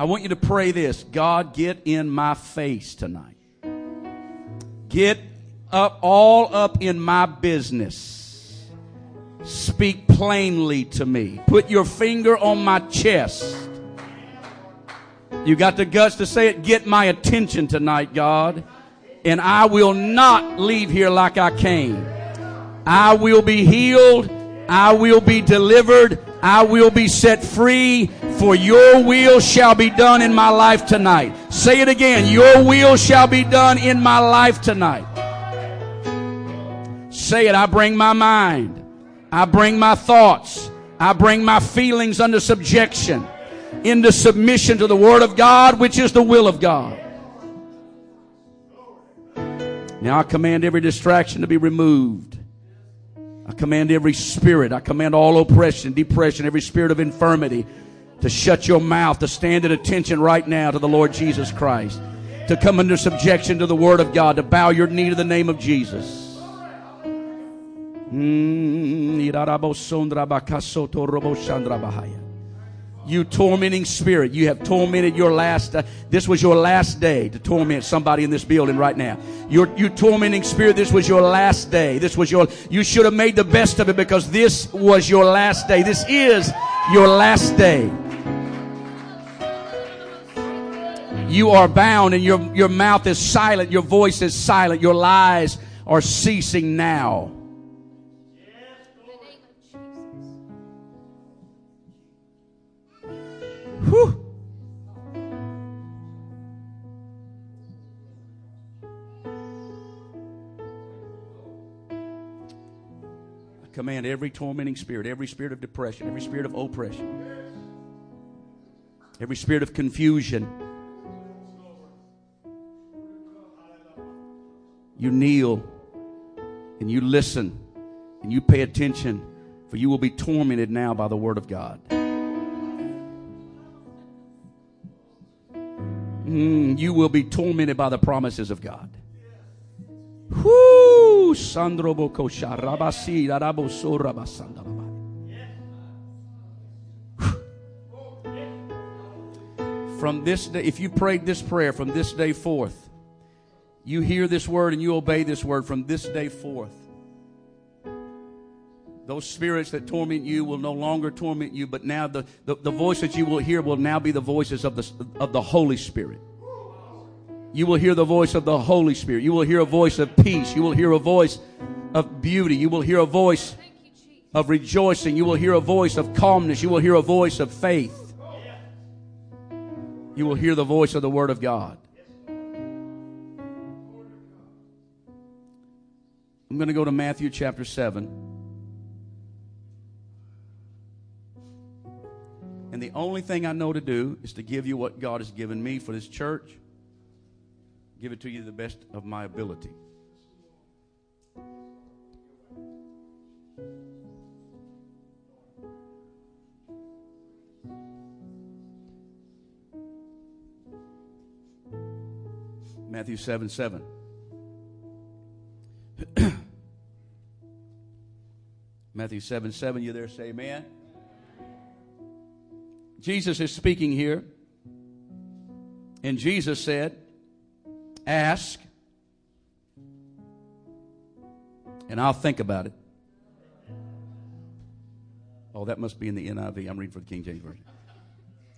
I want you to pray this. God, get in my face tonight. Get all up in my business. Speak plainly to me. Put your finger on my chest. You got the guts to say it. Get my attention tonight, God. And I will not leave here like I came. I will be healed. I will be delivered. I will be set free, for your will shall be done in my life tonight. Say it again. Your will shall be done in my life tonight. Say it. I bring my mind. I bring my thoughts. I bring my feelings under subjection, into submission to the Word of God, which is the will of God. Now I command every distraction to be removed. I command every spirit. I command all oppression, depression, every spirit of infirmity to shut your mouth, to stand at attention right now to the Lord Jesus Christ, to come under subjection to the Word of God, to bow your knee to the name of Jesus. You tormenting spirit, you have tormented your last. This was your last day to torment somebody in this building right now. You tormenting spirit, this was your last day. You should have made the best of it, because this was your last day. This is your last day. You are bound, and your mouth is silent. Your voice is silent. Your lies are ceasing now. Whew. I command every tormenting spirit, every spirit of depression, every spirit of oppression, every spirit of confusion. You kneel and you listen and you pay attention, for you will be tormented now by the Word of God. You will be tormented by the promises of God. Whoo! Sandro Bokosha Rabasi Darabo So Rabasandalabai. From this day, if you prayed this prayer, from this day forth, you hear this word and you obey this word. From this day forth, those spirits that torment you will no longer torment you, but now the voice that you will hear will now be the voices of the Holy Spirit. You will hear the voice of the Holy Spirit. You will hear a voice of peace. You will hear a voice of beauty. You will hear a voice of rejoicing. You will hear a voice of calmness. You will hear a voice of faith. You will hear the voice of the Word of God. I'm going to go to Matthew chapter 7. And the only thing I know to do is to give you what God has given me for this church. Give it to you the best of my ability. Matthew 7:7. Matthew 7:7, you there, say amen. Jesus is speaking here, and Jesus said, ask, and I'll think about it. Oh, that must be in the NIV. I'm reading for the King James Version.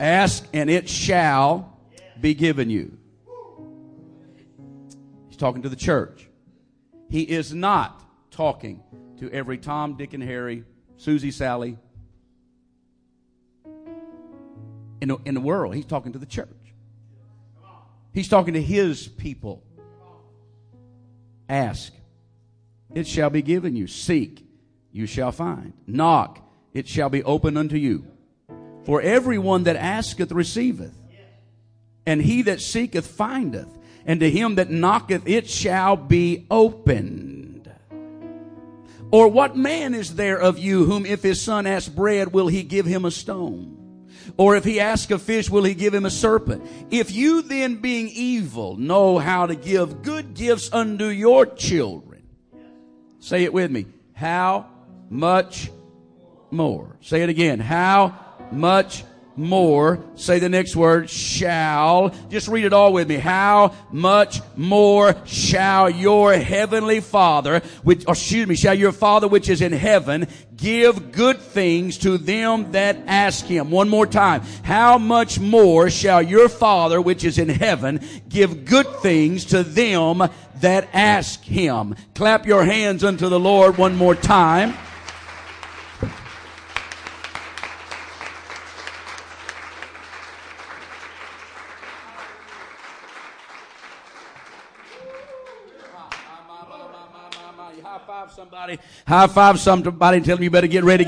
Ask, and it shall be given you. He's talking to the church. He is not talking to every Tom, Dick, and Harry, Susie, Sally, in the world. He's talking to the church. He's talking to his people. Ask, it shall be given you. Seek, you shall find. Knock, it shall be opened unto you. For everyone that asketh receiveth, and he that seeketh findeth, and to him that knocketh it shall be opened. Or what man is there of you, whom if his son ask bread, will he give him a stone? Or if he ask a fish, will he give him a serpent? If you then, being evil, know how to give good gifts unto your children. Say it with me. How much more? Say it again. How much more. Say the next word, shall. Just read it all with me. How much more shall your heavenly Father, shall your Father which is in heaven give good things to them that ask Him? One more time. How much more shall your Father which is in heaven give good things to them that ask Him? Clap your hands unto the Lord one more time. High five somebody and tell them you better get ready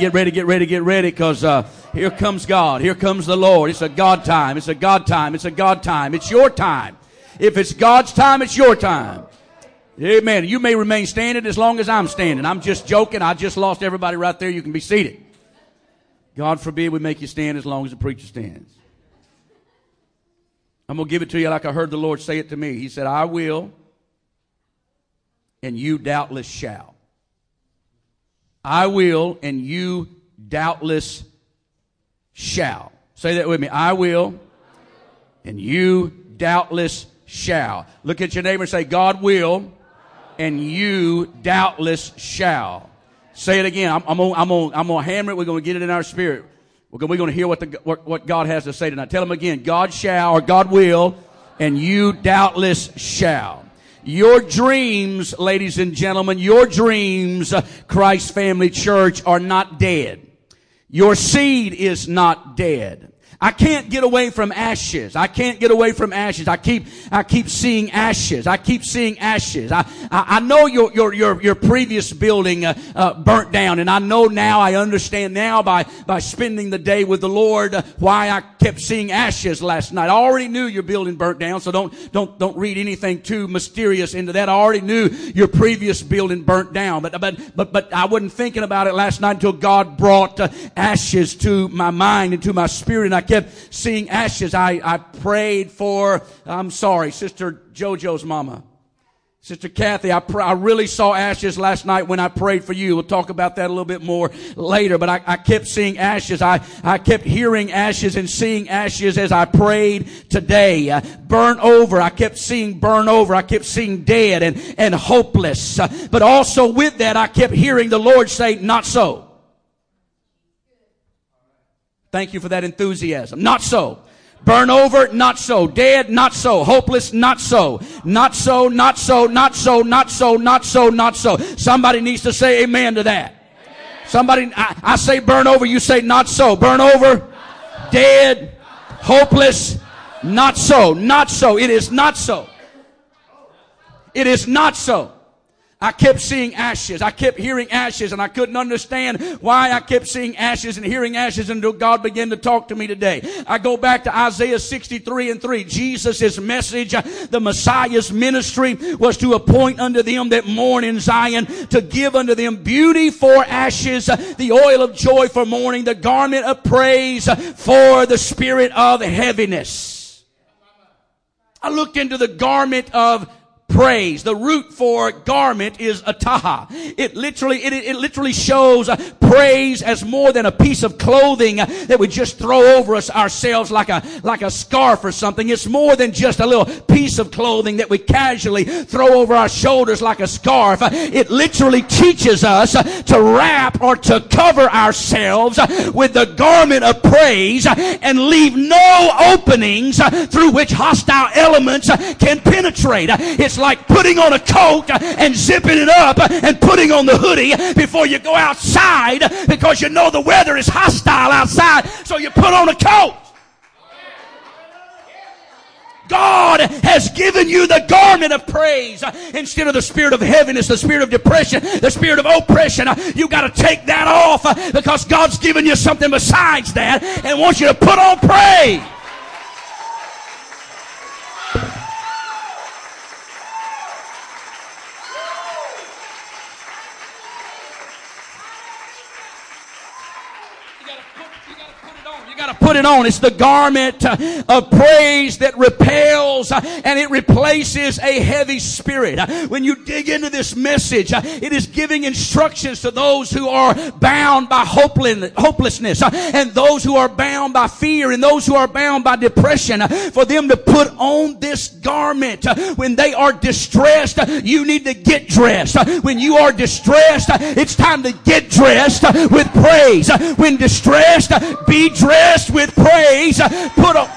because here comes God. Here comes the Lord. It's a God time. It's a God time. It's a God time. It's your time. If it's God's time, it's your time. Amen. You may remain standing as long as I'm standing. I'm just joking. I just lost everybody right there. You can be seated. God forbid we make you stand as long as the preacher stands. I'm going to give it to you like I heard the Lord say it to me. He said, I will, and you doubtless shall. I will, and you doubtless shall. Say that with me. I will, and you doubtless shall. Look at your neighbor and say, God will, and you doubtless shall. Say it again. I'm gonna hammer it. We're gonna get it in our spirit. We're gonna hear what God has to say tonight. Tell them again. God shall, or God will, and you doubtless shall. Your dreams, ladies and gentlemen, your dreams, Christ Family Church, are not dead. Your seed is not dead. I can't get away from ashes. I can't get away from ashes. I keep seeing ashes. I keep seeing ashes. I know your previous building burnt down, and I know now, I understand now by spending the day with the Lord why I kept seeing ashes last night. I already knew your building burnt down, so don't read anything too mysterious into that. I already knew your previous building burnt down, but I wasn't thinking about it last night until God brought ashes to my mind and to my spirit, and I kept seeing ashes. I prayed for, Sister JoJo's mama. Sister Kathy, I really saw ashes last night when I prayed for you. We'll talk about that a little bit more later, but I kept seeing ashes. I kept hearing ashes and seeing ashes as I prayed today. Burn over. I kept seeing burn over. I kept seeing dead and hopeless. But also with that, I kept hearing the Lord say, not so. Thank you for that enthusiasm. Not so. Burn over, not so. Dead, not so. Hopeless, not so. Not so, not so, not so, not so, not so, not so. Somebody needs to say amen to that. Amen. Somebody, I say burn over, you say not so. Burn over, not so. Dead, not so. Hopeless, not so. Not so. It is not so. It is not so. I kept seeing ashes. I kept hearing ashes, and I couldn't understand why I kept seeing ashes and hearing ashes until God began to talk to me today. I go back to Isaiah 63:3. Jesus' message, the Messiah's ministry, was to appoint unto them that mourn in Zion, to give unto them beauty for ashes, the oil of joy for mourning, the garment of praise for the spirit of heaviness. I looked into the garment of praise. The root for garment is ataha. It literally shows praise as more than a piece of clothing that we just throw over us ourselves like a scarf or something. It's more than just a little piece of clothing that we casually throw over our shoulders like a scarf. It literally teaches us to wrap or to cover ourselves with the garment of praise and leave no openings through which hostile elements can penetrate. It's like putting on a coat and zipping it up and putting on the hoodie before you go outside because you know the weather is hostile outside, so you put on a coat. God has given you the garment of praise instead of the spirit of heaviness, the spirit of depression, the spirit of oppression. You got to take that off because God's given you something besides that and wants you to put on praise. You got to put it on. It's the garment of praise that repels and it replaces a heavy spirit. When you dig into this message, it is giving instructions to those who are bound by hopelessness and those who are bound by fear and those who are bound by depression, for them to put on this garment. When they are distressed, you need to get dressed. When you are distressed, it's time to get dressed with praise. When distressed, be dressed with praise. Put on.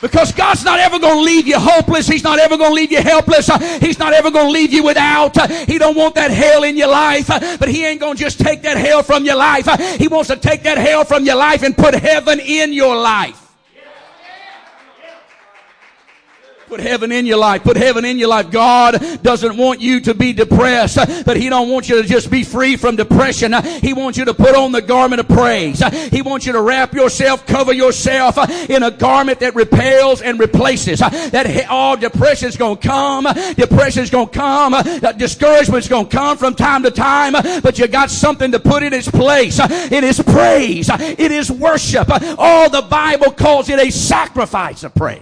Because God's not ever going to leave you hopeless. He's not ever going to leave you helpless. He's not ever going to leave you without. He don't want that hell in your life. But He ain't going to just take that hell from your life. He wants to take that hell from your life and put heaven in your life. Put heaven in your life. Put heaven in your life. God doesn't want you to be depressed, but He don't want you to just be free from depression. He wants you to put on the garment of praise. He wants you to wrap yourself, cover yourself in a garment that repels and replaces. That all depression's going to come. Depression's going to come. Discouragement's going to come from time to time, but you got something to put in its place. It is praise. It is worship. All the Bible calls it a sacrifice of praise.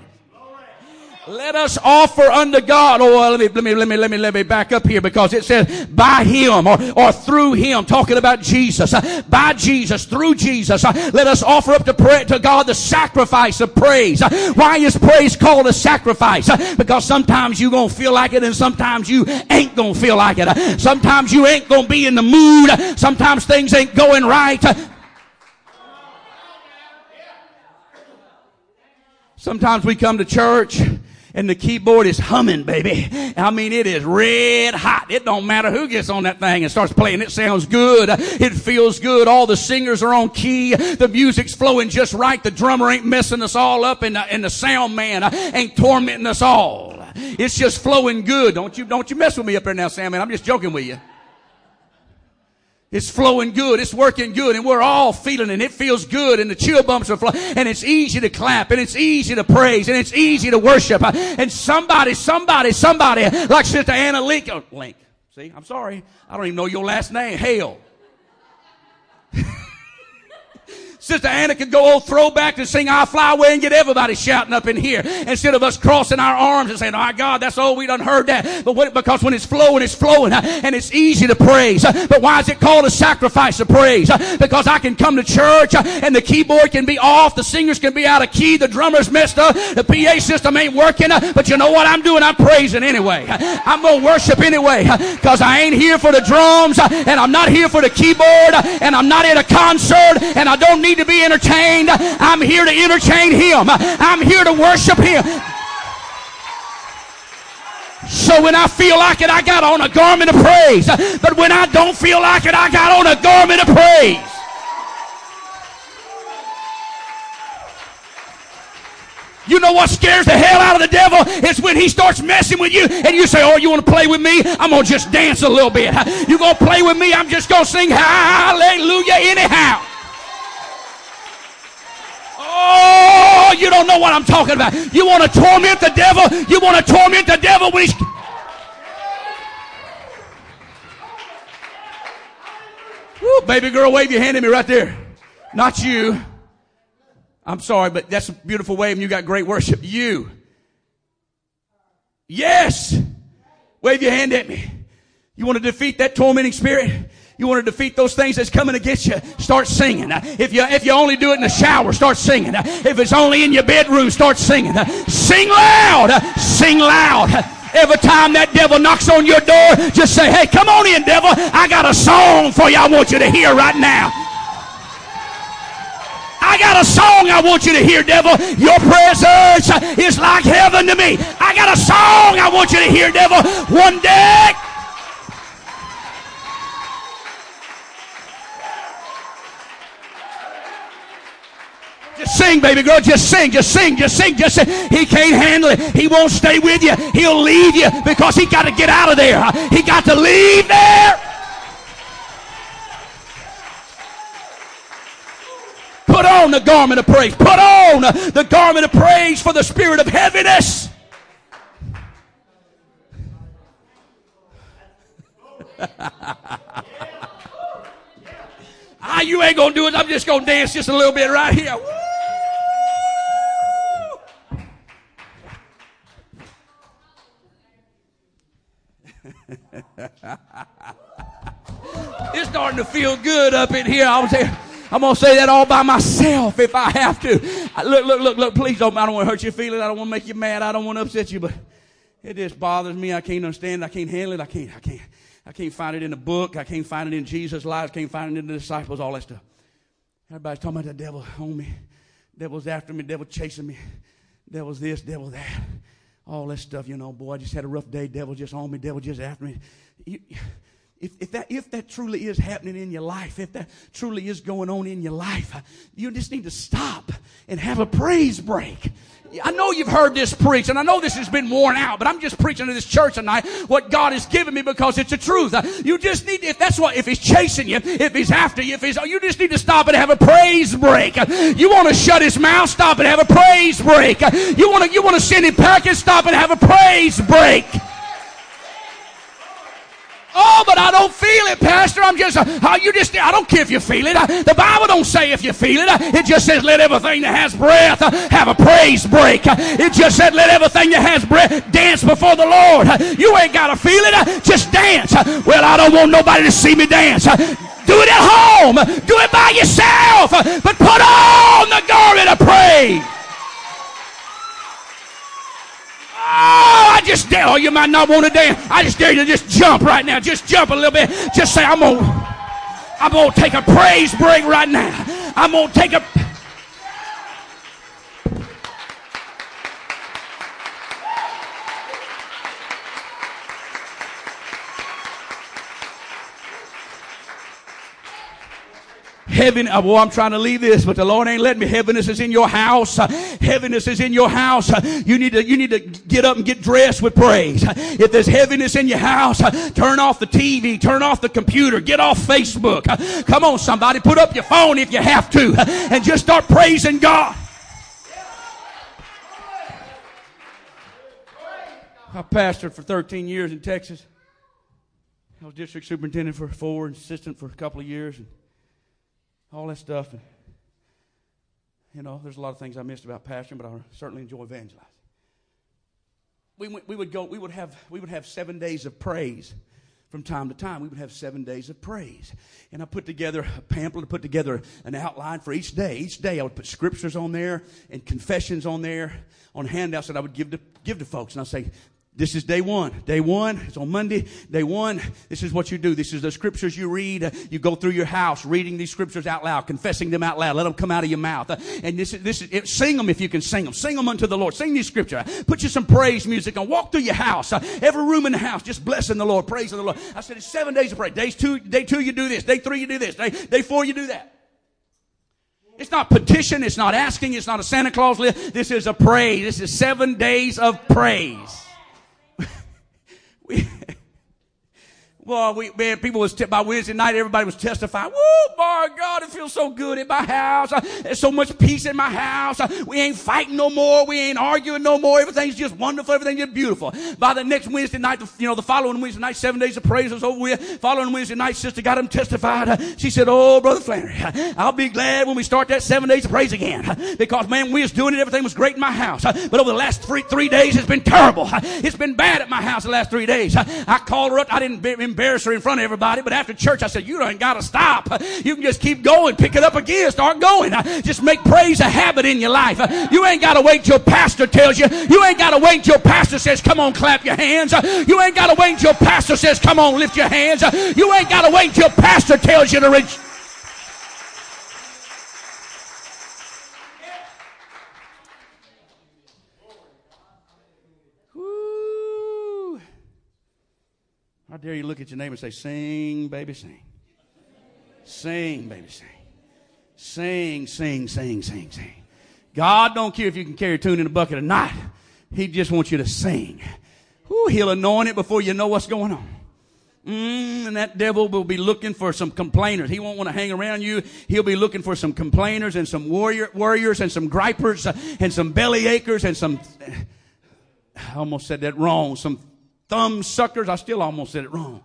Let us offer unto God. Let me back up here, because it says by Him or through Him, talking about Jesus. By Jesus, through Jesus, let us offer up to God the sacrifice of praise. Why is praise called a sacrifice? Because sometimes you gonna feel like it, and sometimes you ain't gonna feel like it. Sometimes you ain't gonna be in the mood. Sometimes things ain't going right. Sometimes we come to church and the keyboard is humming, baby. I mean, it is red hot. It don't matter who gets on that thing and starts playing. It sounds good. It feels good. All the singers are on key. The music's flowing just right. The drummer ain't messing us all up, and the sound man ain't tormenting us all. It's just flowing good. Don't you mess with me up there now, sound man. I'm just joking with you. It's flowing good. It's working good. And we're all feeling it. It feels good. And the chill bumps are flowing. And it's easy to clap. And it's easy to praise. And it's easy to worship. And somebody like Sister Anna Link. See, I'm sorry. I don't even know your last name. Hell. Sister Anna could go old throwback and sing "I Fly Away" and get everybody shouting up in here, instead of us crossing our arms and saying, "Oh my God, that's old. We done heard that." But because when it's flowing, and it's easy to praise. But why is it called a sacrifice of praise? Because I can come to church and the keyboard can be off, the singers can be out of key, the drummer's messed up, the PA system ain't working. But you know what I'm doing? I'm praising anyway. I'm gonna worship anyway, because I ain't here for the drums, and I'm not here for the keyboard, and I'm not at a concert, and I don't need to be entertained. I'm here to entertain Him. I'm here to worship Him. So when I feel like it, I got on a garment of praise. But when I don't feel like it, I got on a garment of praise. You know what scares the hell out of the devil? It's when he starts messing with you and you say, "Oh, you want to play with me? I'm going to just dance a little bit. You going to play with me? I'm just going to sing hallelujah anyhow." Oh, you don't know what I'm talking about. You want to torment the devil? You want to torment the devil when he's... Woo, baby girl, wave your hand at me right there. Not you. I'm sorry, but that's a beautiful wave and you got great worship. You. Yes. Wave your hand at me. You want to defeat that tormenting spirit? You want to defeat those things that's coming against you? Start singing. If you only do it in the shower, start singing. If it's only in your bedroom, start singing. Sing loud. Sing loud. Every time that devil knocks on your door, just say, "Hey, come on in, devil. I got a song for you I want you to hear right now. I got a song I want you to hear, devil. Your presence is like heaven to me. I got a song I want you to hear, devil. One day..." Just sing, baby girl. Just sing. Just sing. Just sing. Just sing. He can't handle it. He won't stay with you. He'll leave you, because he got to get out of there. He got to leave there. Put on the garment of praise. Put on the garment of praise for the spirit of heaviness. You ain't going to do it. I'm just going to dance just a little bit right here. It's starting to feel good up in here. I'm going to say that all by myself if I have to. Look, please don't. I don't want to hurt your feelings. I don't want to make you mad. I don't want to upset you, but it just bothers me. I can't understand it. I can't handle it. I can't find it in the book. I can't find it in Jesus' lives. I can't find it in the disciples, all that stuff. Everybody's talking about the devil on me. Devil's after me. Devil chasing me. Devil's this, devil that. All that stuff, you know, boy, I just had a rough day. Devil just on me. Devil just after me. If that truly is happening in your life, if that truly is going on in your life, you just need to stop and have a praise break. I know you've heard this preached, and I know this has been worn out, but I'm just preaching to this church tonight what God has given me because it's the truth. You just need, if he's chasing you, if he's after you, you just need to stop and have a praise break. You want to shut his mouth, stop and have a praise break. You want to send him packing, stop and have a praise break. Oh, but I don't feel it, Pastor. I don't care if you feel it. The Bible don't say if you feel it. It just says let everything that has breath have a praise break. It just said let everything that has breath dance before the Lord. You ain't got to feel it. Just dance. Well, I don't want nobody to see me dance. Do it at home. Do it by yourself. But put on the garment of praise. Oh, you might not want to dance. I just dare you to just jump right now. Just jump a little bit. Just say, I'm gonna take a praise break right now. I'm gonna take a. Heaviness, well, I'm trying to leave this, but the Lord ain't letting me. Heaviness is in your house. Heaviness is in your house. You need to get up and get dressed with praise. If there's heaviness in your house, turn off the TV, turn off the computer, get off Facebook. Come on, somebody, put up your phone if you have to, and just start praising God. I pastored for 13 years in Texas. I was district superintendent for 4 and assistant for a couple of years. And all that stuff. And, you know, there's a lot of things I missed about pastoring, but I certainly enjoy evangelizing. We would have 7 days of praise. From time to time, we would have 7 days of praise. And I put together a pamphlet, put together an outline for each day. Each day I would put scriptures on there and confessions on there, on handouts that I would give to folks. And I'd say, this is day one. Day one, it's on Monday. Day one, this is what you do. This is the scriptures you read. You go through your house reading these scriptures out loud, confessing them out loud. Let them come out of your mouth. And this is, sing them if you can sing them. Sing them unto the Lord. Sing these scriptures. Put you some praise music on. Walk through your house. Every room in the house, just blessing the Lord, praising the Lord. I said it's 7 days of praise. Day two, you do this. Day three, you do this. Day four, you do that. It's not petition. It's not asking. It's not a Santa Claus list. This is a praise. This is 7 days of praise. Well, people was by Wednesday night, everybody was testifying. Woo, my God, it feels so good in my house. There's so much peace in my house. We ain't fighting no more. We ain't arguing no more. Everything's just wonderful. Everything's just beautiful. By the next Wednesday night, the following Wednesday night, 7 days of praise was over with. Following Wednesday night, sister got him testified. She said, oh, Brother Flannery, I'll be glad when we start that 7 days of praise again. Because, man, we was doing it. Everything was great in my house. But over the last three days, it's been terrible. It's been bad at my house the last 3 days. I called her up. I didn't embarrass her in front of everybody, but after church I said, you ain't got to stop. You can just keep going, pick it up again, start going. Just make praise a habit in your life. You ain't got to wait till pastor tells you. You ain't got to wait till pastor says, come on, clap your hands. You ain't got to wait till pastor says, come on, lift your hands. You ain't got to wait till pastor tells you to reach. How dare you look at your neighbor and say, sing, baby, sing. Sing, baby, sing. Sing, sing, sing, sing, sing. God don't care if you can carry a tune in a bucket or not. He just wants you to sing. Ooh, he'll anoint it before you know what's going on. And that devil will be looking for some complainers. He won't want to hang around you. He'll be looking for some complainers and some warriors and some gripers and some belly achers and some... I almost said that wrong. Some thumb suckers. I still almost said it wrong.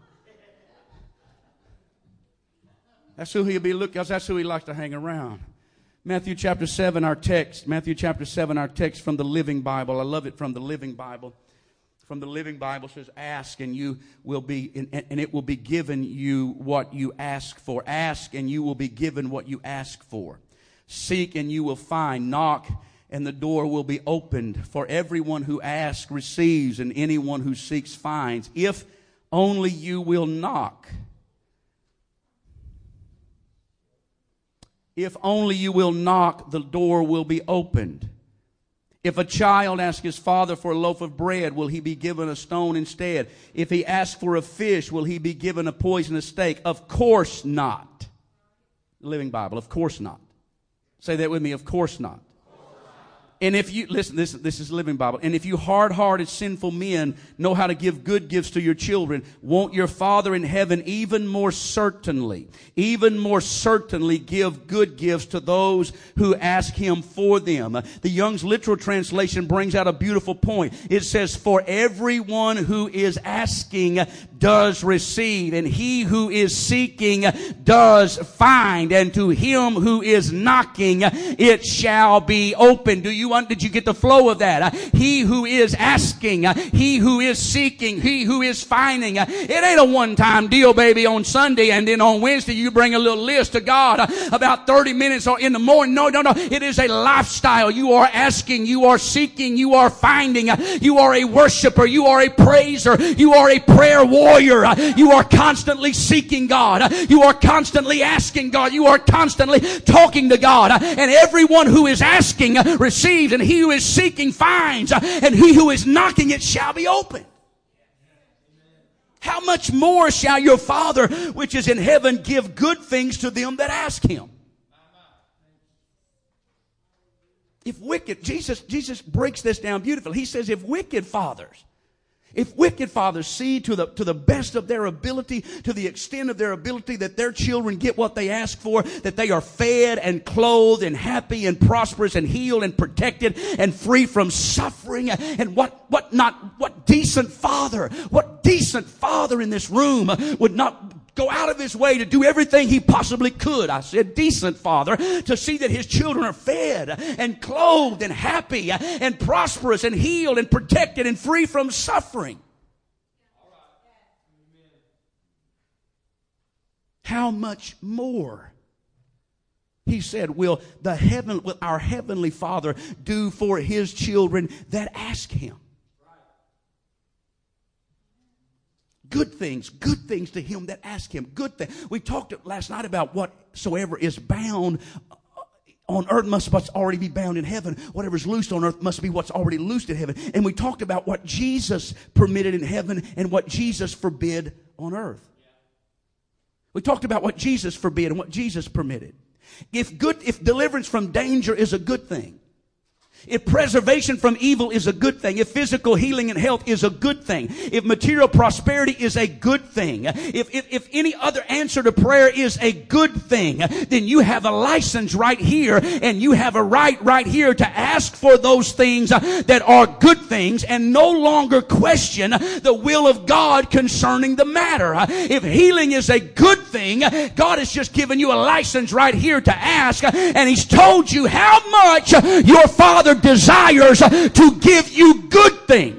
That's who he'll be looking, because that's who he likes to hang around. Matthew chapter 7, our text. Matthew chapter 7, our text from the Living Bible. I love it from the Living Bible. From the Living Bible says, ask and you will be, and it will be given you what you ask for. Ask and you will be given what you ask for. Seek and you will find. Knock and the door will be opened. For everyone who asks receives, and anyone who seeks finds. If only you will knock. If only you will knock, the door will be opened. If a child asks his father for a loaf of bread, will he be given a stone instead? If he asks for a fish, will he be given a poisonous snake? Of course not. Living Bible, of course not. Say that with me, of course not. And if you, listen, this is Living Bible. And if you hard-hearted, sinful men know how to give good gifts to your children, won't your Father in heaven even more certainly give good gifts to those who ask Him for them? The Young's Literal Translation brings out a beautiful point. It says, for everyone who is asking does receive, and he who is seeking does find, and to him who is knocking it shall be opened. Did you get the flow of that? He who is asking, he who is seeking, he who is finding. It ain't a one-time deal, baby, on Sunday, and then on Wednesday you bring a little list to God about 30 minutes in the morning. No. It is a lifestyle. You are asking, you are seeking, you are finding. You are a worshiper. You are a praiser. You are a prayer warrior. You are constantly seeking God. You are constantly asking God. You are constantly talking to God. And everyone who is asking receives, and he who is seeking finds, and he who is knocking it shall be opened. How much more shall your Father which is in heaven give good things to them that ask him? If wicked, Jesus breaks this down beautifully. He says, if wicked fathers see to the best of their ability, to the extent of their ability, that their children get what they ask for, that they are fed and clothed and happy and prosperous and healed and protected and free from suffering, and what decent father in this room would not go out of his way to do everything he possibly could, I said decent father, to see that his children are fed and clothed and happy and prosperous and healed and protected and free from suffering. How much more, he said, will our heavenly Father do for his children that ask him? Good things to him that ask him. Good things. We talked last night about whatsoever is bound on earth must already be bound in heaven. Whatever's loosed on earth must be what's already loosed in heaven. And we talked about what Jesus permitted in heaven and what Jesus forbid on earth. We talked about what Jesus forbid and what Jesus permitted. If deliverance from danger is a good thing, if preservation from evil is a good thing, if physical healing and health is a good thing, if material prosperity is a good thing, if any other answer to prayer is a good thing, then you have a license right here, and you have a right right here to ask for those things that are good things, and no longer question the will of God concerning the matter. If healing is a good thing, God has just given you a license right here to ask, and He's told you how much your Father desires to give you good things.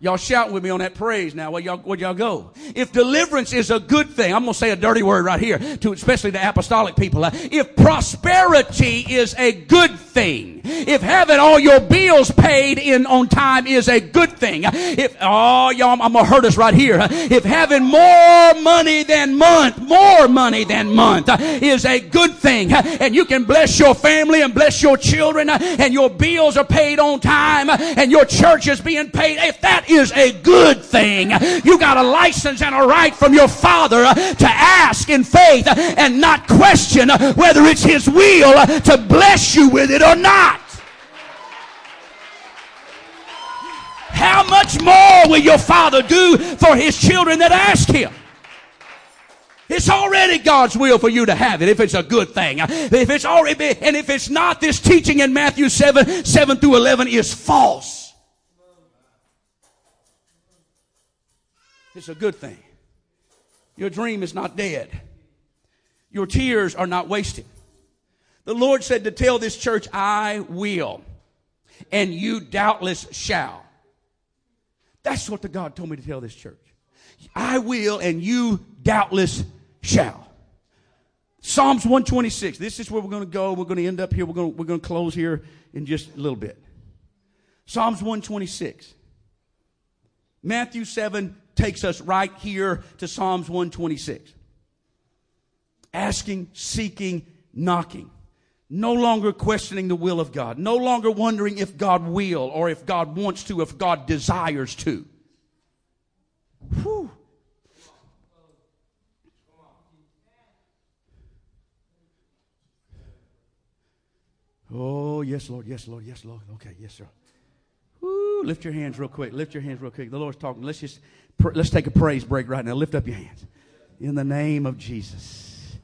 Y'all shouting with me on that praise now. Where'd y'all go? If deliverance is a good thing, I'm going to say a dirty word right here, especially to apostolic people. If prosperity is a good thing, if having all your bills paid in on time is a good thing, I'm going to hurt us right here. If having more money than month is a good thing, and you can bless your family and bless your children, and your bills are paid on time, and your church is being paid, if that is a good thing, you got a license and a right from your Father to ask in faith and not question whether it's His will to bless you with it or not. How much more will your Father do for His children that ask Him? It's already God's will for you to have it if it's a good thing. If it's already, and if it's not, this teaching in Matthew 7 through 11 is false. It's a good thing. Your dream is not dead. Your tears are not wasted. The Lord said to tell this church, I will, and you doubtless shall. That's what the God told me to tell this church. I will, and you doubtless shall. Psalms 126. This is where we're going to go. We're going to end up here. We're going to close here in just a little bit. Psalms 126. Matthew 7 takes us right here to Psalms 126. Asking, seeking, knocking. No longer questioning the will of God. No longer wondering if God will or if God wants to, if God desires to. Whew. Oh, yes, Lord, yes, Lord, yes, Lord. Okay, yes, sir. Woo, lift your hands real quick. Lift your hands real quick. The Lord's talking. Let's take a praise break right now. Lift up your hands. In the name of Jesus.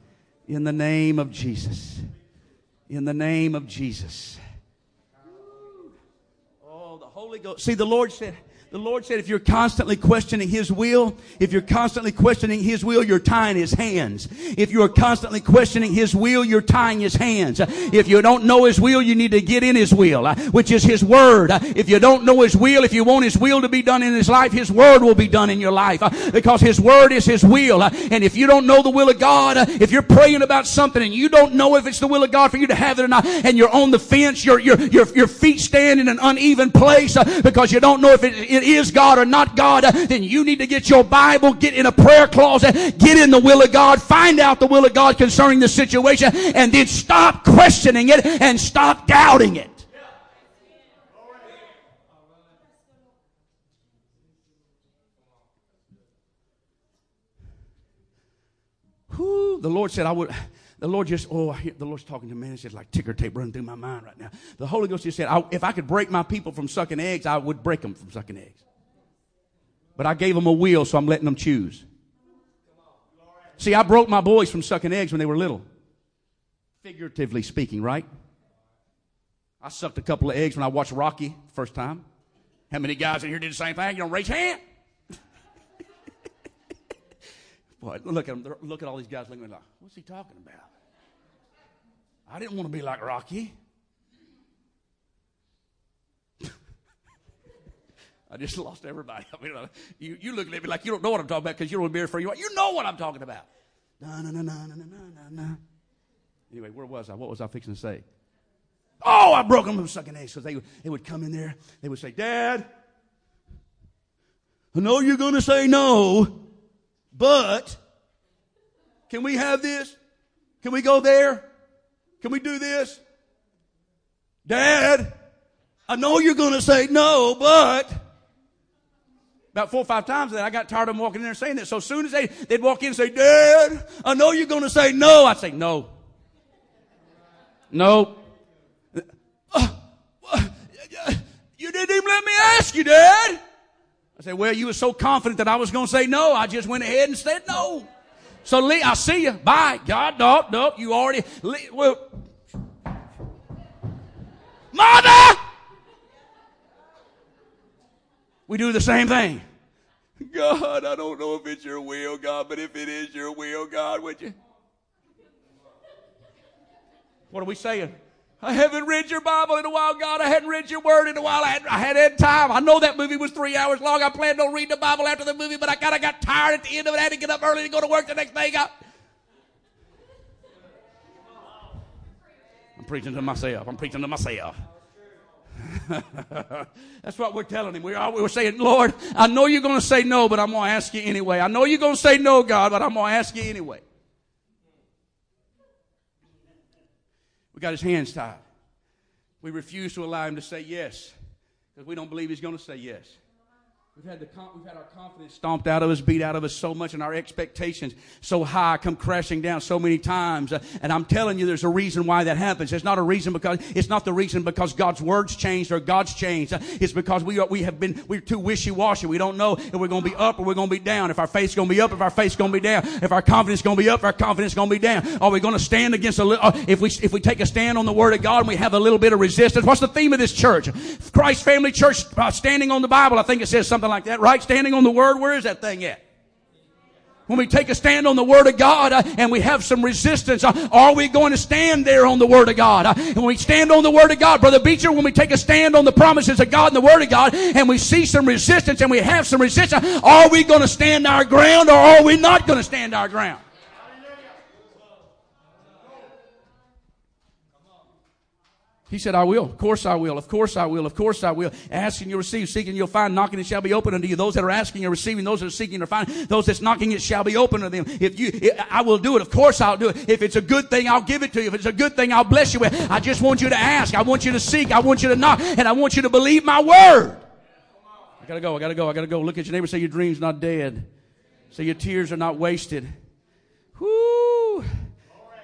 In the name of Jesus. In the name of Jesus. Oh, the Holy Ghost. See, the Lord said, if you're constantly questioning His will, you're tying His hands. If you're constantly questioning His will, you're tying His hands. If you don't know His will, you need to get in His will, which is His Word. If you don't know His will, if you want His will to be done in His life, His Word will be done in your life, because His Word is His will. And if you don't know the will of God, if you're praying about something and you don't know if it's the will of God for you to have it or not, and you're on the fence, your feet stand in an uneven place, because you don't know if it is God or not God, then you need to get your Bible, get in a prayer closet, get in the will of God, find out the will of God concerning the situation, and then stop questioning it and stop doubting it. Whew, the Lord said, the Lord's talking to me. It's just like ticker tape running through my mind right now. The Holy Ghost just said, if I could break my people from sucking eggs, I would break them from sucking eggs. But I gave them a will, so I'm letting them choose. See, I broke my boys from sucking eggs when they were little. Figuratively speaking, right? I sucked a couple of eggs when I watched Rocky the first time. How many guys in here did the same thing? You don't raise your hand. Boy, look at them. Look at all these guys looking at me like, what's he talking about? I didn't want to be like Rocky. I just lost everybody. I mean, you look at me like you don't know what I'm talking about because you don't want to be here for you. You know what I'm talking about. Na, na, na, na, na, na, na. Anyway, where was I? What was I fixing to say? Oh, I broke them with sucking eggs. So they would come in there. They would say, Dad, I know you're going to say no, but can we have this? Can we go there? Can we do this? Dad, I know you're going to say no, but about 4 or 5 times that I got tired of them walking in there saying that. So as soon as they'd walk in and say, Dad, I know you're going to say no. I'd say, no. No. You didn't even let me ask you, Dad. I said, well, you were so confident that I was going to say no, I just went ahead and said no. So, Lee, I see you. Bye. God, no, you already... Lee, well, Mother! We do the same thing. God, I don't know if it's your will, God, but if it is your will, God, would you? What are we saying? I haven't read your Bible in a while, God. I hadn't read your word in a while. I had time. I know that movie was 3 hours long. I planned on reading the Bible after the movie, but I kind of got tired at the end of it. I had to get up early to go to work the next day. I'm preaching to myself. That's what we're telling him. We're saying, Lord, I know you're going to say no, but I'm going to ask you anyway. I know you're going to say no, God, but I'm going to ask you anyway. Got his hands tied. We refuse to allow him to say yes because we don't believe he's going to say yes. We've had our confidence stomped out of us, beat out of us so much, and our expectations so high come crashing down so many times. And I'm telling you, there's a reason why that happens. It's not the reason because God's word's changed or God's changed. It's because we're too wishy-washy. We don't know if we're going to be up or we're going to be down. If our faith's going to be up, if our faith's going to be down. If our confidence going to be up, if our confidence going to be down. Are we going to stand against a little? If we take a stand on the word of God and we have a little bit of resistance, what's the theme of this church? Christ Family Church, standing on the Bible. I think it says something like that, right? Standing on the word. Where is that thing at? When we take a stand on the Word of God and we have some resistance, are we going to stand there on the Word of God? And when we stand on the Word of God, Brother Beecher, when we take a stand on the promises of God and the Word of God and we see some resistance and we have some resistance, are we going to stand our ground or are we not going to stand our ground? He said, I will. Of course I will. Of course I will. Of course I will. Ask and you'll receive. Seeking you'll find. Knocking it shall be open unto you. Those that are asking are receiving. Those that are seeking are finding. Those that's knocking it shall be open unto them. I will do it. Of course I'll do it. If it's a good thing, I'll give it to you. If it's a good thing, I'll bless you with. I just want you to ask. I want you to seek. I want you to knock. And I want you to believe my word. I gotta go. Look at your neighbor. Say your dream's not dead. Say your tears are not wasted. Whoo.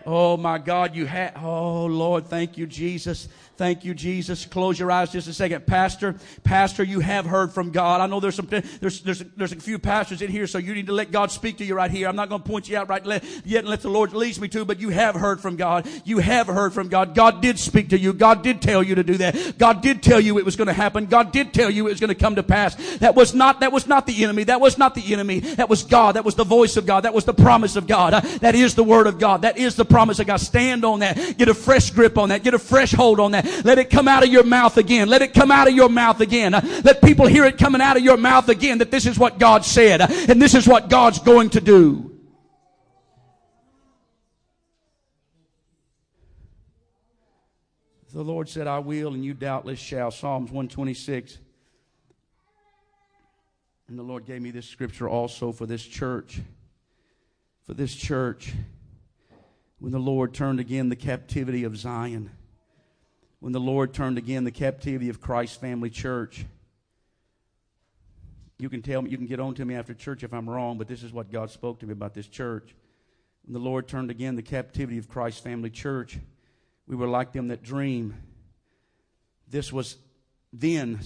Oh, my God, oh, Lord, thank you, Jesus. Thank you, Jesus. Close your eyes just a second. Pastor, you have heard from God. I know there's a few pastors in here, so you need to let God speak to you right here. I'm not going to point you out right yet unless the Lord leads me to, but you have heard from God. You have heard from God. God did speak to you. God did tell you to do that. God did tell you it was going to happen. God did tell you it was going to come to pass. That was not the enemy. That was not the enemy. That was God. That was the voice of God. That was the promise of God. That is the Word of God. That is the promise of God. Stand on that. Get a fresh grip on that. Get a fresh hold on that. Let it come out of your mouth again. Let it come out of your mouth again. Let people hear it coming out of your mouth again that this is what God said and this is what God's going to do. The Lord said, I will and you doubtless shall. Psalms 126. And the Lord gave me this scripture also for this church. For this church. When the Lord turned again the captivity of Zion. When the Lord turned again the captivity of Christ's family church. You can get on to me after church if I'm wrong, but this is what God spoke to me about this church. When the Lord turned again the captivity of Christ's family church, we were like them that dream. Then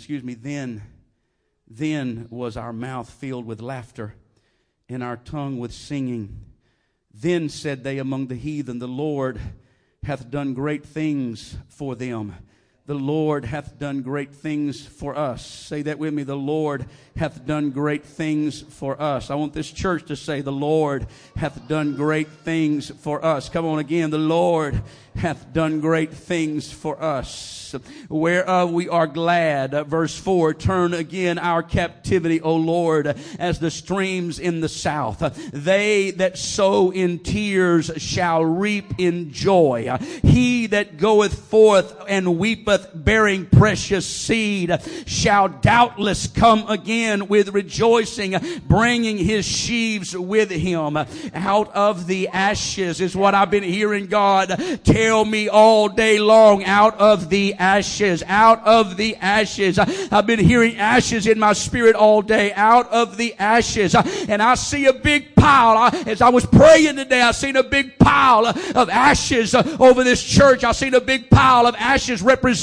was our mouth filled with laughter and our tongue with singing. Then said they among the heathen, the Lord hath done great things for them. The Lord hath done great things for us. Say that with me. The Lord hath done great things for us. I want this church to say, the Lord hath done great things for us. Come on again. The Lord hath done great things for us. Whereof we are glad. Verse 4, turn again our captivity, O Lord, as the streams in the south. They that sow in tears shall reap in joy. He that goeth forth and weepeth, bearing precious seed, shall doubtless come again with rejoicing, bringing his sheaves with him. Out of the ashes is what I've been hearing God tell me all day long. Out of the ashes. I've been hearing ashes in my spirit all day. Out of the ashes. And I see a big pile. As I was praying today, I seen a big pile of ashes over this church. I seen a big pile of ashes representing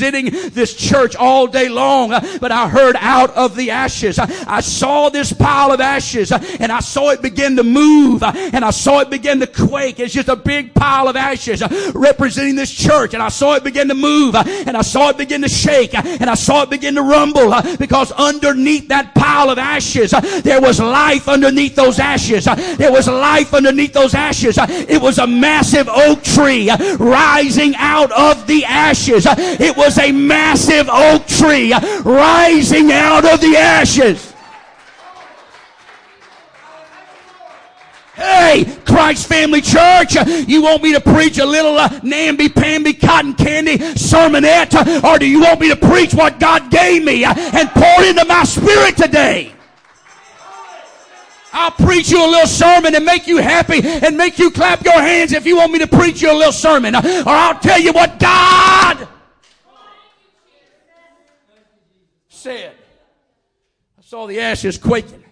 this church all day long. But I heard out of the ashes. I saw this pile of ashes and I saw it begin to move and I saw it begin to quake. It's just a big pile of ashes representing this church, and I saw it begin to move and I saw it begin to shake and I saw it begin to rumble, because underneath that pile of ashes there was life. Underneath those ashes there was life. Underneath those ashes it was a massive oak tree rising out of the ashes. It was a massive oak tree rising out of the ashes. Hey, Christ Family Church, you want me to preach a little namby-pamby cotton candy sermonette, or do you want me to preach what God gave me and pour into my spirit today? I'll preach you a little sermon and make you happy and make you clap your hands if you want me to preach you a little sermon, or I'll tell you what God said. I saw the ashes quaking.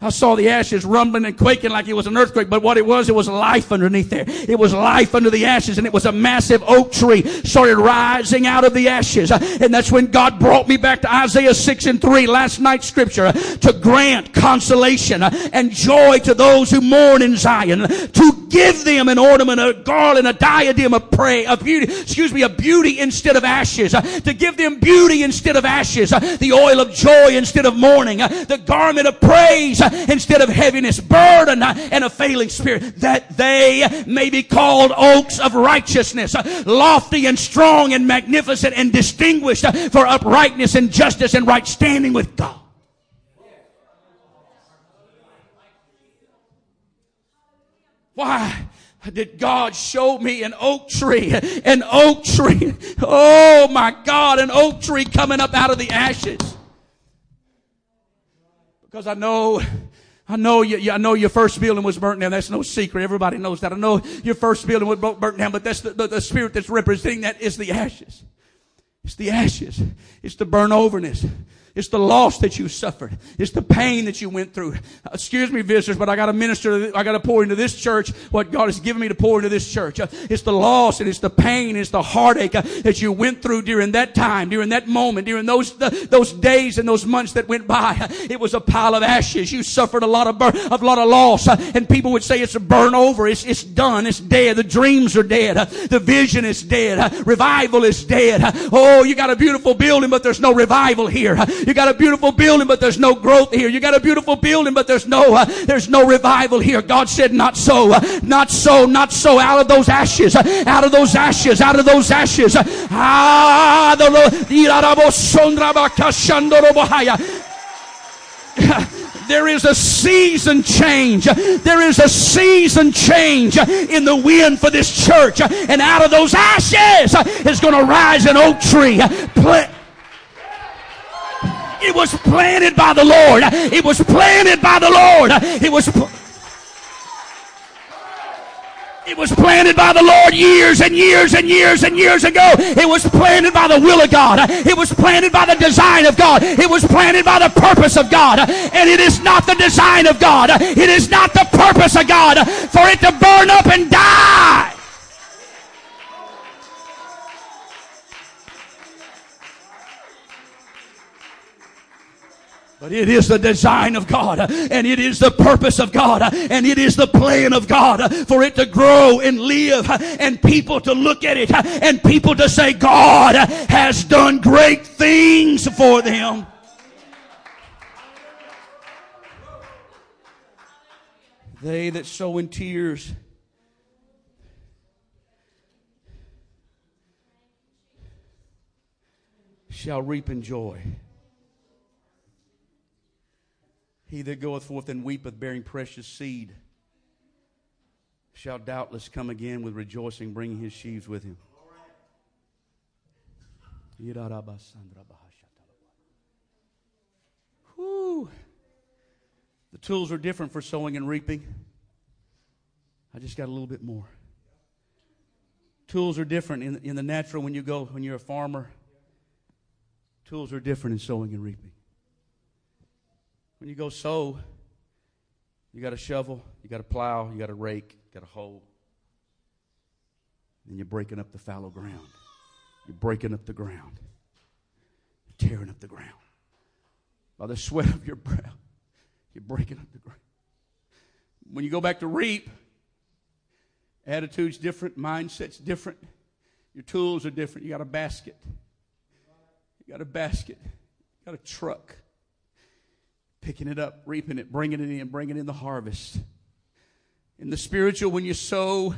I saw the ashes rumbling and quaking like it was an earthquake, but what it was life underneath there. It was life under the ashes, and it was a massive oak tree started rising out of the ashes. And that's when God brought me back to Isaiah 6:3, last night's scripture, to grant consolation and joy to those who mourn in Zion, to Give them an ornament, a garland, a diadem of praise, of beauty, of beauty instead of ashes. To give them beauty instead of ashes, the oil of joy instead of mourning, the garment of praise instead of heaviness, burden and a failing spirit, that they may be called oaks of righteousness, lofty and strong and magnificent and distinguished for uprightness and justice and right standing with God. Why did God show me an oak tree? An oak tree. Oh my God, an oak tree coming up out of the ashes. Because I know your first building was burnt down. That's no secret. Everybody knows that. I know your first building was burnt down, but that's the spirit that's representing that is the ashes. It's the ashes. It's the burnt overness. It's the loss that you suffered. It's the pain that you went through. Excuse me, visitors, but I got to minister. I got to pour into this church what God has given me to pour into this church. It's the loss and it's the pain. It's the heartache that you went through during that time, during that moment, during those days and those months that went by. It was a pile of ashes. You suffered a lot of loss. And people would say it's a burn over. It's done. It's dead. The dreams are dead. The vision is dead. Revival is dead. Oh, you got a beautiful building, but there's no revival here. You got a beautiful building, but there's no growth here. You got a beautiful building, but there's no revival here. God said, not so, not so, not so. Out of those ashes, out of those ashes, out of those ashes. There is a season change. There is a season change in the wind for this church. And out of those ashes is going to rise an oak tree. It was planted by the Lord. It was planted by the Lord. It was planted by the Lord years and years and years and years ago. It was planted by the will of God. It was planted by the design of God. It was planted by the purpose of God. And it is not the design of God. It is not the purpose of God for it to burn up and die. But it is the design of God, and it is the purpose of God, and it is the plan of God for it to grow and live, and people to look at it, and people to say, God has done great things for them. They that sow in tears. Shall reap in joy. He that goeth forth and weepeth, bearing precious seed, shall doubtless come again with rejoicing, bringing his sheaves with him. Whew. The tools are different for sowing and reaping. I just got a little bit more. Tools are different in the natural when you're a farmer. Tools are different in sowing and reaping. When you go sow, you got a shovel, you got a plow, you got a rake, you got a hoe. And you're breaking up the fallow ground. You're breaking up the ground. You're tearing up the ground. By the sweat of your brow, you're breaking up the ground. When you go back to reap, attitude's different, mindset's different, your tools are different. You got a basket. You got a basket. You got a truck. Picking it up, reaping it, bringing in the harvest. In the spiritual, when you sow,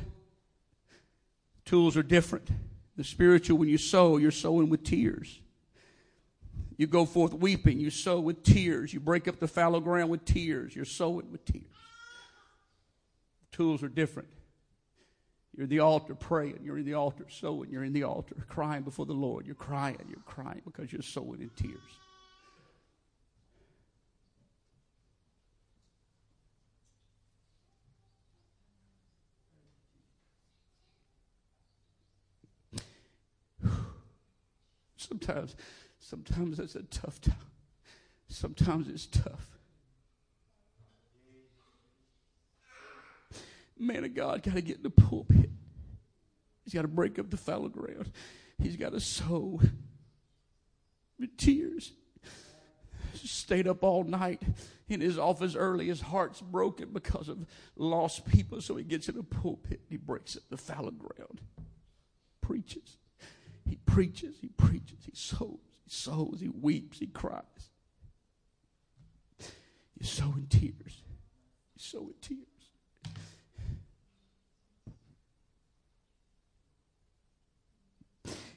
tools are different. The spiritual, when you sow, you're sowing with tears. You go forth weeping. You sow with tears. You break up the fallow ground with tears. You're sowing with tears. Tools are different. You're at the altar praying. You're in the altar sowing. You're in the altar crying before the Lord. You're crying because you're sowing in tears. Sometimes that's a tough time. Sometimes it's tough. Man of God got to get in the pulpit. He's got to break up the fallow ground. He's got to sow with tears. stayed up all night in his office early. His heart's broken because of lost people. So he gets in a pulpit and he breaks up the fallow ground. Preaches. He preaches. He preaches. He sows. He sows. He weeps. He cries. He's so in tears. He's so in tears.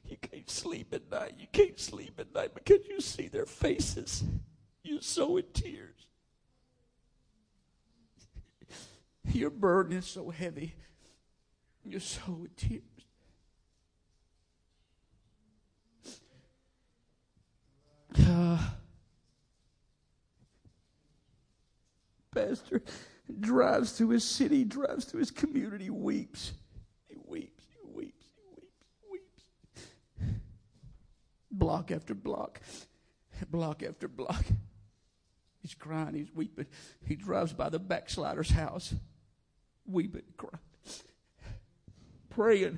You can't sleep at night. You can't sleep at night because you see their faces. You're so in tears. Your burden is so heavy. You're so in tears. Pastor drives through his city, drives through his community, weeps. He weeps. Block after block, block after block. He's crying, he's weeping. He drives by the backslider's house, weeping, crying, praying,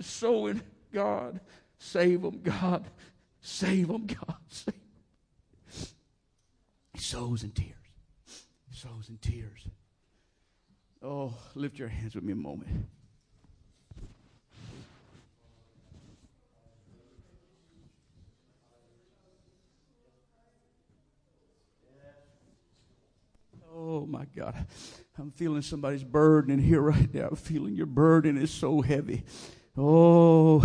sowing, God, save him, God, save him, God, save him. He sows in tears. He sows in tears. Oh, lift your hands with me a moment. Oh, my God, I'm feeling somebody's burden in here right now. I'm feeling your burden is so heavy. Oh.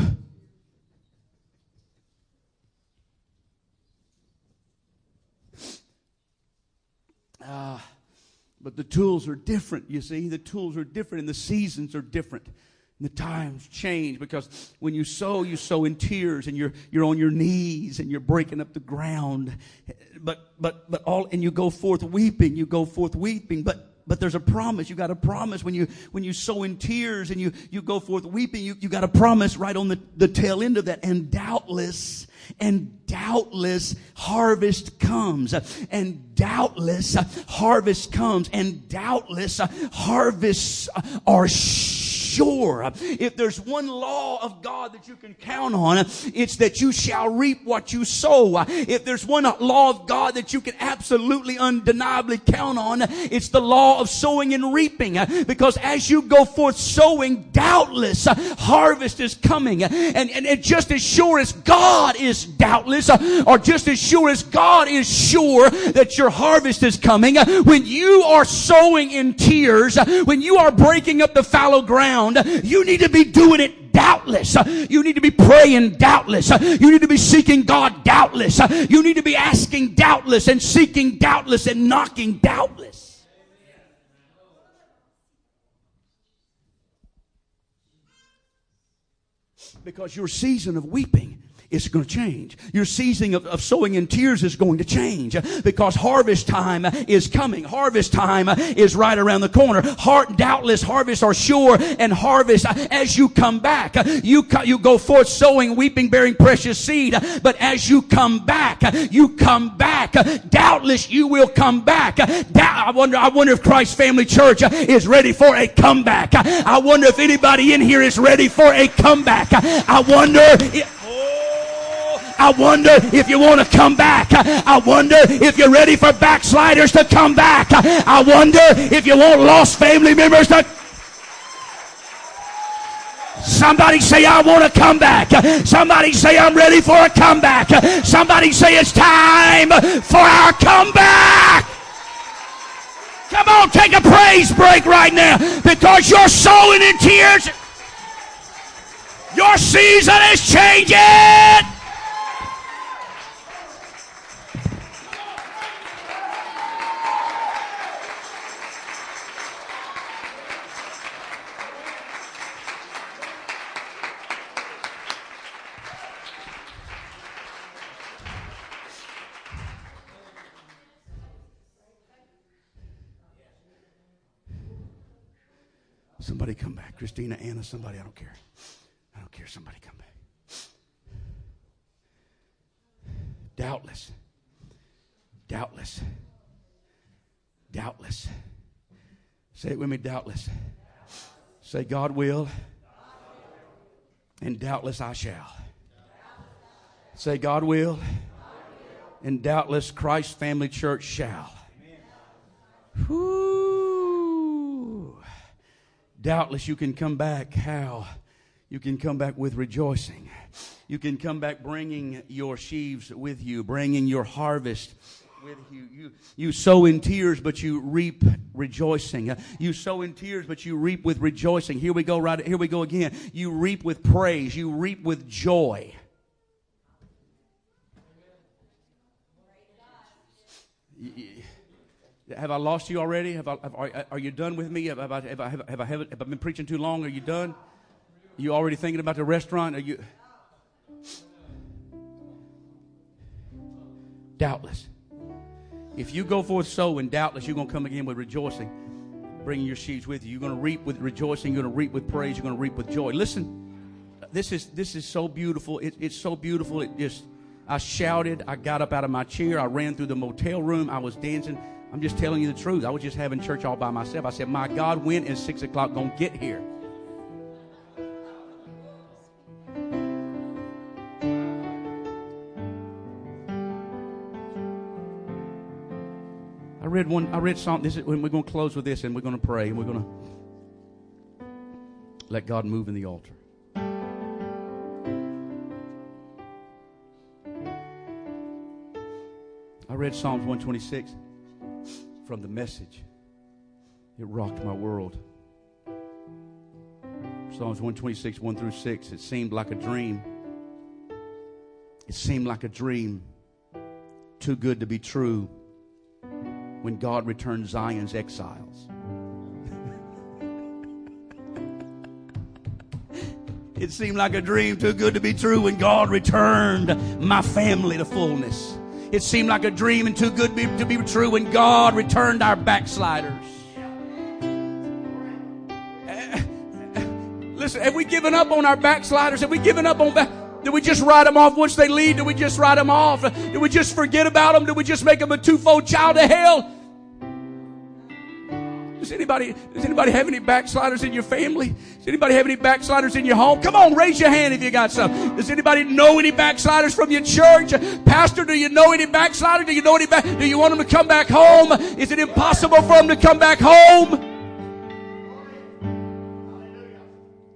But the tools are different, you see. The tools are different and the seasons are different. The times change because when you sow in tears and you're on your knees and you're breaking up the ground. But all and you go forth weeping, but there's a promise. You got a promise when you sow in tears and you go forth weeping, you got a promise right on the tail end of that. And doubtless harvest comes. And doubtless harvest comes. And doubtless harvests are sure. If there's one law of God that you can count on, it's that you shall reap what you sow. If there's one law of God that you can absolutely undeniably count on, it's the law of sowing and reaping. Because as you go forth sowing, doubtless harvest is coming. And just as sure as God is doubtless, or just as sure as God is sure that your harvest is coming, when you are sowing in tears, when you are breaking up the fallow ground, you need to be doing it doubtless. You need to be praying doubtless. You need to be seeking God doubtless. You need to be asking doubtless and seeking doubtless and knocking doubtless. Because your season of weeping, it's going to change. Your season of sowing in tears is going to change because harvest time is coming. Harvest time is right around the corner. Doubtless harvests are sure, and harvest as you come back. You go forth sowing, weeping, bearing precious seed. But as you come back, doubtless you will come back. I wonder if Christ Family Church is ready for a comeback. I wonder if anybody in here is ready for a comeback. I wonder if you want to come back. I wonder if you're ready for backsliders to come back. I wonder if you want lost family members to... Somebody say, I want to come back. Somebody say, I'm ready for a comeback. Somebody say, it's time for our comeback. Come on, take a praise break right now because you're sowing in tears. Your season is changing. Somebody come back. Christina, Anna, somebody, I don't care. I don't care. Somebody come back. Doubtless. Doubtless. Doubtless. Say it with me, doubtless. Say, God will, and doubtless I shall. Say, God will, and doubtless Christ Family Church shall. Whoo! Doubtless you can come back. How? You can come back with rejoicing. You can come back bringing your sheaves with you, bringing your harvest with you. You sow in tears, but you reap rejoicing. You sow in tears, but you reap with rejoicing. Here we go, right? Here we go again. You reap with praise. You reap with joy. Have I lost you already? Are you done with me? Have I been preaching too long? Are you done? You already thinking about the restaurant? Are you? Doubtless. If you go forth sowing, doubtless you're going to come again with rejoicing, bringing your sheaves with you. You're going to reap with rejoicing. You're going to reap with praise. You're going to reap with joy. Listen, this is so beautiful. It's so beautiful. I shouted. I got up out of my chair. I ran through the motel room. I was dancing. I'm just telling you the truth. I was just having church all by myself. I said, my God, when is 6 o'clock going to get here? I read Psalm. This is when we're going to close with this, and we're going to pray, and we're going to let God move in the altar. I read Psalms 126 from the Message. It rocked my world. Psalms 126, 1 through 6. It seemed like a dream. It seemed like a dream. Too good to be true. When God returns Zion's exiles. It seemed like a dream too good to be true when God returned my family to fullness. It seemed like a dream and too good to be true when God returned our backsliders. Listen, have we given up on our backsliders? Have we given up on backsliders? Do we just write them off once they leave? Do we just write them off? Do we just forget about them? Do we just make them a twofold child of hell? Does anybody have any backsliders in your family? Does anybody have any backsliders in your home? Come on, raise your hand if you got some. Does anybody know any backsliders from your church? Pastor, do you know any backslider? Do you know any do you want them to come back home? Is it impossible for them to come back home?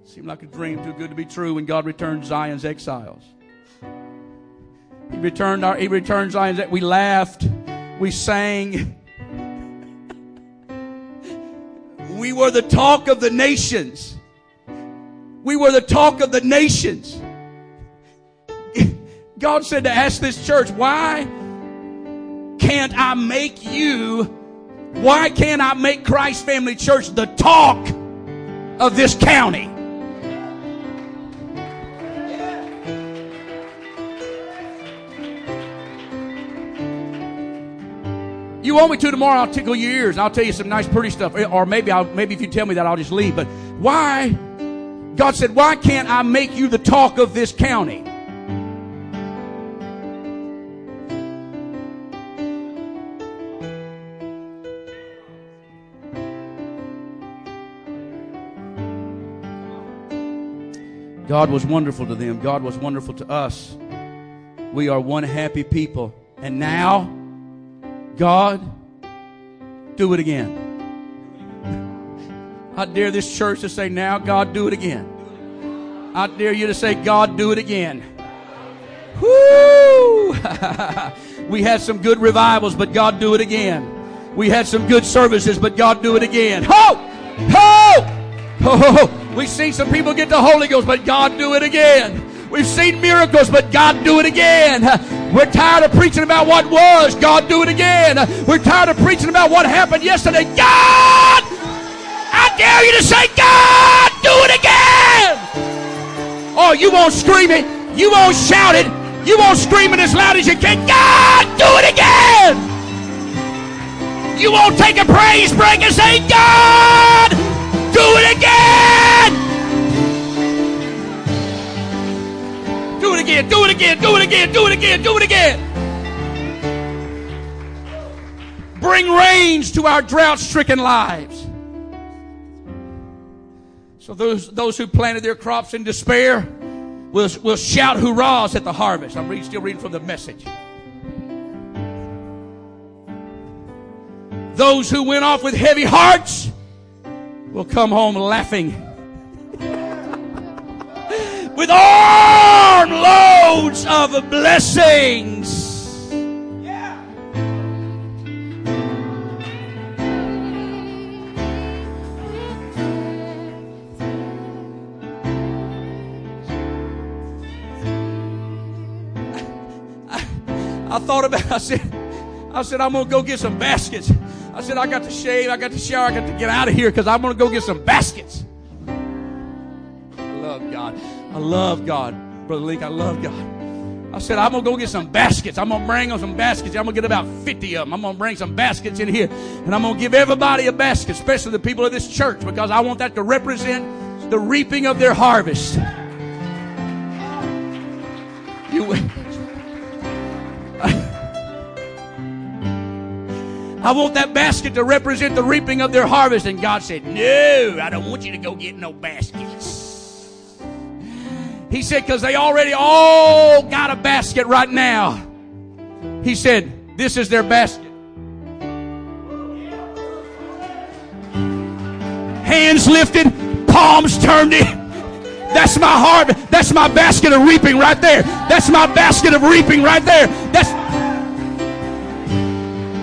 Seemed like a dream too good to be true when God returned Zion's exiles. He returned Zion's exiles. We laughed. We sang. We were the talk of the nations. We were the talk of the nations. God said to ask this church, why can't I make Christ Family Church the talk of this county? You want me to tomorrow, I'll tickle your ears. I'll tell you some nice, pretty stuff. Or maybe if you tell me that, I'll just leave. But why? God said, why can't I make you the talk of this county? God was wonderful to them. God was wonderful to us. We are one happy people. And now... God, do it again. I dare this church to say, now, God, do it again. I dare you to say, God, do it again. Whoo! We had some good revivals, but God, do it again. We had some good services, but God, do it again. Ho! Ho! Ho, ho, ho! We've seen some people get the Holy Ghost, but God, do it again. We've seen miracles, but God, do it again. We're tired of preaching about what was. God, do it again. We're tired of preaching about what happened yesterday. God, I dare you to say, God, do it again. Oh, you won't scream it. You won't shout it. You won't scream it as loud as you can. God, do it again. You won't take a praise break and say, God, do it again. Do it again, do it again, do it again, do it again, do it again. Bring rains to our drought-stricken lives. So those who planted their crops in despair will shout hurrahs at the harvest. I'm still reading from the Message. Those who went off with heavy hearts will come home laughing with armloads of blessings. Yeah. I thought about it. I said, I'm going to go get some baskets. I said, I got to shave, I got to shower, I got to get out of here because I'm going to go get some baskets. I love God. Brother Link, I love God. I said, I'm going to go get some baskets. I'm going to bring them some baskets. I'm going to get about 50 of them. I'm going to bring some baskets in here. And I'm going to give everybody a basket, especially the people of this church, because I want that to represent the reaping of their harvest. I want that basket to represent the reaping of their harvest. And God said, no, I don't want you to go get no baskets. He said, because they already all got a basket right now. He said, this is their basket. Hands lifted, palms turned in. That's my harvest. That's my basket of reaping right there. That's my basket of reaping right there.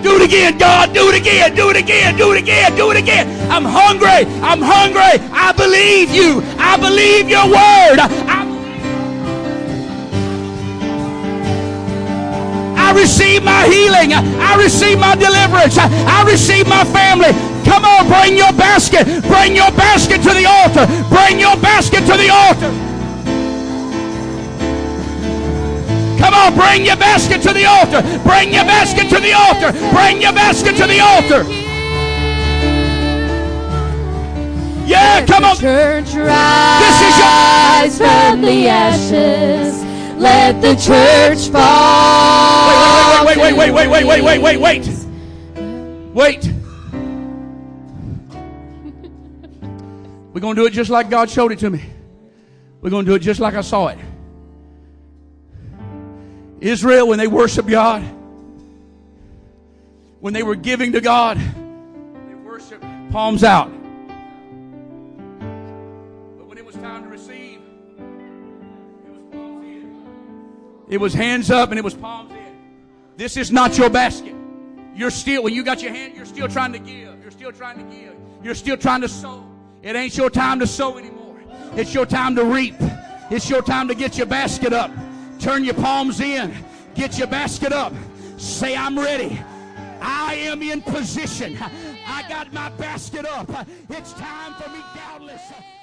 Do it again, God. Do it again. Do it again. Do it again. Do it again. I'm hungry. I'm hungry. I believe you. I believe your word. I receive my healing. I receive my deliverance. I receive my family. Come on, bring your basket. Bring your basket to the altar. Bring your basket to the altar. Come on, bring your basket to the altar. Bring your basket to the altar. Bring your basket to the altar. Yeah, come on. This is your rise from the ashes. Let the church fall. Wait. We're going to do it just like God showed it to me. We're going to do it just like I saw it. Israel, when they worshiped God, when they were giving to God, they worshiped palms out. But when it was time to receive, it was palms in. It was hands up and it was palms in. This is not your basket. You're still, when you got your hand, you're still trying to give. You're still trying to give. You're still trying to sow. It ain't your time to sow anymore. It's your time to reap. It's your time to get your basket up. Turn your palms in. Get your basket up. Say, I'm ready. I am in position. I got my basket up. It's time for me, doubtless.